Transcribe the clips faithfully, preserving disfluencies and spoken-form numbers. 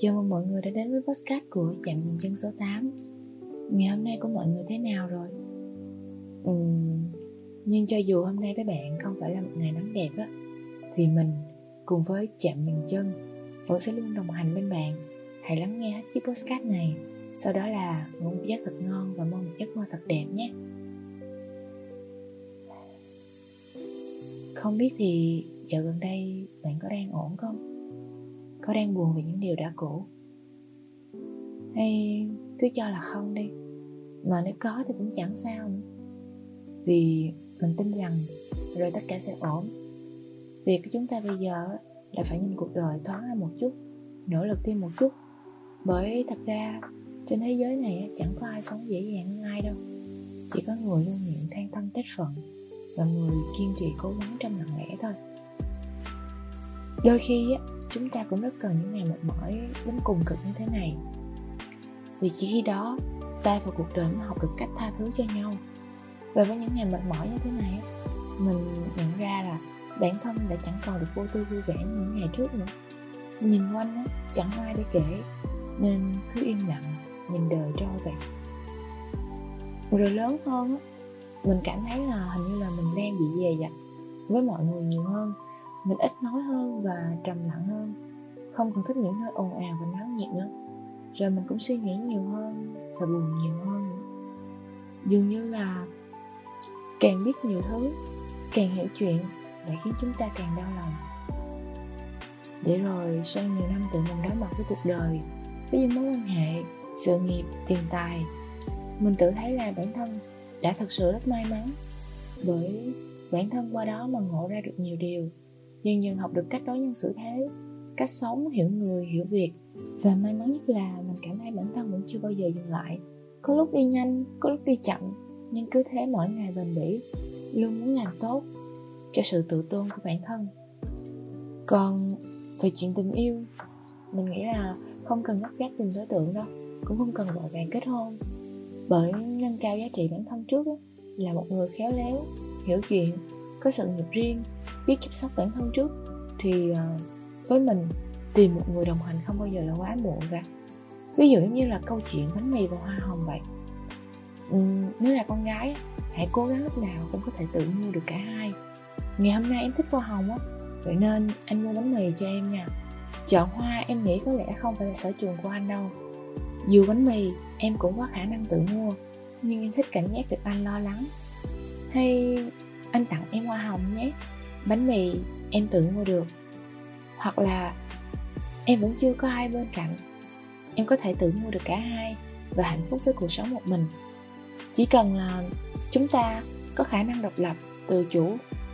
Chào mừng mọi người đã đến với podcast của Trạm Dừng Chân số tám. Ngày hôm nay của mọi người thế nào rồi? Ừ, nhưng cho dù hôm nay với bạn không phải là một ngày nắng đẹp á, thì mình cùng với Trạm Dừng Chân vẫn sẽ luôn đồng hành bên bạn. Hãy lắng nghe hết chiếc podcast này, sau đó là ngủ một giấc thật ngon và mong một giấc mơ thật đẹp nhé. Không biết thì dạo gần đây bạn có đang ổn không? Có đang buồn về những điều đã cũ? Hay cứ cho là không đi. Mà nếu có thì cũng chẳng sao nữa. Vì mình tin rằng rồi tất cả sẽ ổn. Việc của chúng ta bây giờ là phải nhìn cuộc đời thoáng ra một chút, nỗ lực thêm một chút. Bởi thật ra trên thế giới này chẳng có ai sống dễ dàng hơn ai đâu. Chỉ có người luôn miệng than thân trách phận và người kiên trì cố gắng trong lặng lẽ thôi. Đôi khi á, chúng ta cũng rất cần những ngày mệt mỏi đến cùng cực như thế này. Vì chỉ khi đó ta và cuộc đời mới học được cách tha thứ cho nhau. Và với những ngày mệt mỏi như thế này, mình nhận ra là bản thân đã chẳng còn được vô tư vui vẻ như những ngày trước nữa. Nhìn quanh chẳng ai để kể, nên cứ im lặng nhìn đời trôi vậy. Rồi lớn hơn, mình cảm thấy là hình như là mình đang bị dè dặt với mọi người nhiều hơn. Mình ít nói hơn và trầm lặng hơn, không còn thích những nơi ồn ào và náo nhiệt nữa. Rồi mình cũng suy nghĩ nhiều hơn và buồn nhiều hơn nữa. Dường như là càng biết nhiều thứ, càng hiểu chuyện lại khiến chúng ta càng đau lòng. Để rồi sau nhiều năm tự mình đối mặt với cuộc đời, với những mối quan hệ, sự nghiệp, tiền tài, mình tự thấy là bản thân đã thật sự rất may mắn. Bởi bản thân qua đó mà ngộ ra được nhiều điều, dần dần học được cách đối nhân xử thế, cách sống, hiểu người, hiểu việc. Và may mắn nhất là mình cảm thấy bản thân vẫn chưa bao giờ dừng lại. Có lúc đi nhanh, có lúc đi chậm, nhưng cứ thế mỗi ngày bền bỉ, luôn muốn làm tốt cho sự tự tôn của bản thân. Còn về chuyện tình yêu, mình nghĩ là không cần gấp gáp tìm đối tượng đâu, cũng không cần vội vàng kết hôn. Bởi nâng cao giá trị bản thân trước là một người khéo léo, hiểu chuyện, có sự nghiệp riêng, biết chăm sóc bản thân trước, thì với mình tìm một người đồng hành không bao giờ là quá muộn cả. Ví dụ như là câu chuyện bánh mì và hoa hồng vậy. Ừ, nếu là con gái, hãy cố gắng lúc nào cũng có thể tự mua được cả hai. Ngày hôm nay em thích hoa hồng á, vậy nên anh mua bánh mì cho em nha. Chọn hoa em nghĩ có lẽ không phải là sở trường của anh đâu. Dù bánh mì em cũng có khả năng tự mua, nhưng em thích cảm giác được anh lo lắng. Hay anh tặng em hoa hồng nhé, bánh mì em tự mua được. Hoặc là em vẫn chưa có ai bên cạnh, em có thể tự mua được cả hai và hạnh phúc với cuộc sống một mình. Chỉ cần là chúng ta có khả năng độc lập, tự chủ,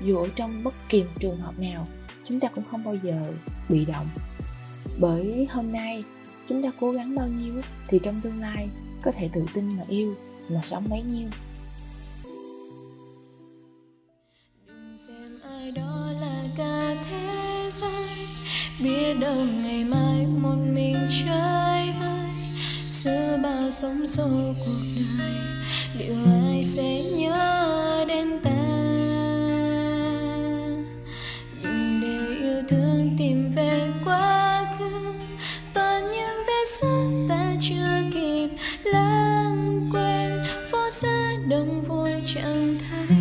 dù ở trong bất kỳ trường hợp nào, chúng ta cũng không bao giờ bị động. Bởi hôm nay chúng ta cố gắng bao nhiêu thì trong tương lai có thể tự tin mà yêu, mà sống bấy nhiêu. Biết đâu ngày mai một mình trái vai giữa bao sóng gió cuộc đời, liệu ai sẽ nhớ đến ta? Đừng để yêu thương tìm về quá khứ, toàn những vết xước ta chưa kịp lãng quên. Phố xá đông vui chẳng thấy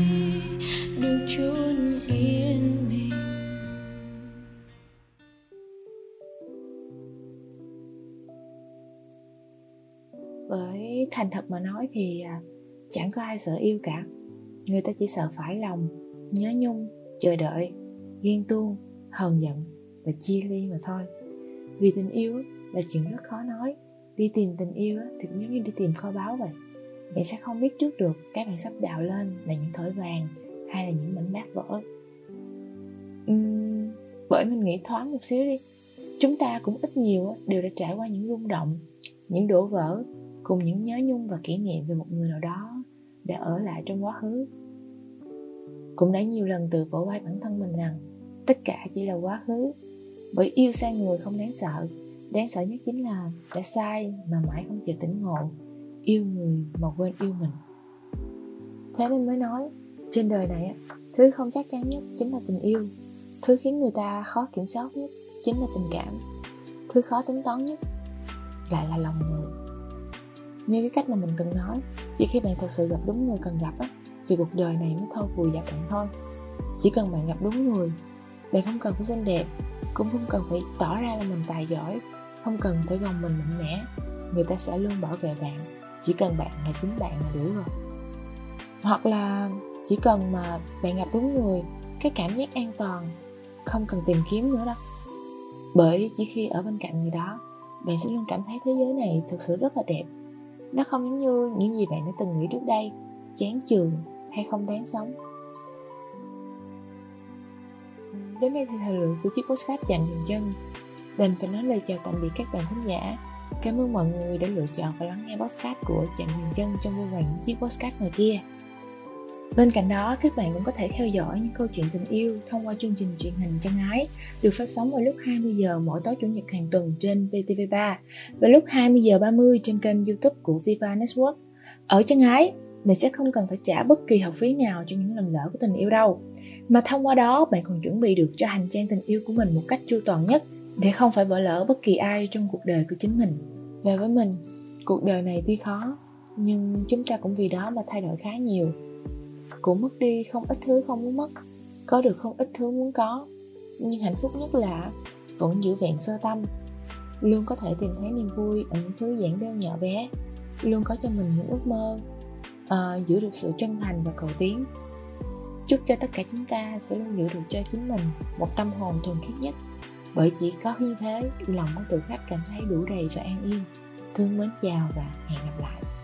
được chút yên bình. Bởi thành thật mà nói thì chẳng có ai sợ yêu cả. Người ta chỉ sợ phải lòng, nhớ nhung, chờ đợi, ghen tuông, hờn giận và chia ly mà thôi. Vì tình yêu là chuyện rất khó nói. Đi tìm tình yêu thì cũng giống như đi tìm kho báu vậy. Bạn sẽ không biết trước được cái bạn sắp đào lên là những thỏi vàng hay là những mảnh bát vỡ. uhm, Bởi mình nghĩ thoáng một xíu đi, chúng ta cũng ít nhiều đều đã trải qua những rung động, những đổ vỡ, cùng những nhớ nhung và kỷ niệm về một người nào đó đã ở lại trong quá khứ. Cũng đã nhiều lần tự vỗ vai bản thân mình rằng tất cả chỉ là quá khứ. Bởi yêu sai người không đáng sợ, đáng sợ nhất chính là đã sai mà mãi không chịu tỉnh ngộ, yêu người mà quên yêu mình. Thế nên mới nói, trên đời này thứ không chắc chắn nhất chính là tình yêu. Thứ khiến người ta khó kiểm soát nhất chính là tình cảm. Thứ khó tính toán nhất lại là lòng người. Như cái cách mà mình từng nói, chỉ khi bạn thật sự gặp đúng người cần gặp á, thì cuộc đời này mới thôi vùi dập bạn thôi. Chỉ cần bạn gặp đúng người, bạn không cần phải xinh đẹp, cũng không cần phải tỏ ra là mình tài giỏi, không cần phải gồng mình mạnh mẽ. Người ta sẽ luôn bảo vệ bạn, chỉ cần bạn là chính bạn là đủ rồi. Hoặc là chỉ cần mà bạn gặp đúng người, cái cảm giác an toàn không cần tìm kiếm nữa đâu. Bởi chỉ khi ở bên cạnh người đó, bạn sẽ luôn cảm thấy thế giới này thực sự rất là đẹp. Nó không giống như những gì bạn đã từng nghĩ trước đây, chán chường hay không đáng sống. Đến đây thì thời lượng của chiếc podcast Trạm Dừng Chân đành phải nói lời chào tạm biệt các bạn khán giả. Cảm ơn mọi người đã lựa chọn và lắng nghe podcast của Trạm Dừng Chân trong vô vàn những chiếc podcast ngoài kia. Bên cạnh đó, các bạn cũng có thể theo dõi những câu chuyện tình yêu thông qua chương trình truyền hình Chân Ái được phát sóng vào lúc hai mươi giờ mỗi tối Chủ nhật hàng tuần trên vê tê vê ba và lúc hai mươi giờ ba mươi trên kênh YouTube của Viva Network. Ở Chân Ái, mình sẽ không cần phải trả bất kỳ học phí nào cho những lần lỡ của tình yêu đâu, mà thông qua đó bạn còn chuẩn bị được cho hành trang tình yêu của mình một cách chu toàn nhất để không phải bỏ lỡ bất kỳ ai trong cuộc đời của chính mình. Đối với mình, cuộc đời này tuy khó, nhưng chúng ta cũng vì đó mà thay đổi khá nhiều. Cũng mất đi không ít thứ không muốn mất, có được không ít thứ muốn có, nhưng hạnh phúc nhất là vẫn giữ vẹn sơ tâm, luôn có thể tìm thấy niềm vui ở những thứ giản đơn nhỏ bé, luôn có cho mình những ước mơ, à, giữ được sự chân thành và cầu tiến. Chúc cho tất cả chúng ta sẽ luôn giữ được cho chính mình một tâm hồn thuần khiết nhất, bởi chỉ có như thế lòng mới tự khắc cảm thấy đủ đầy và an yên. Thương mến chào và hẹn gặp lại.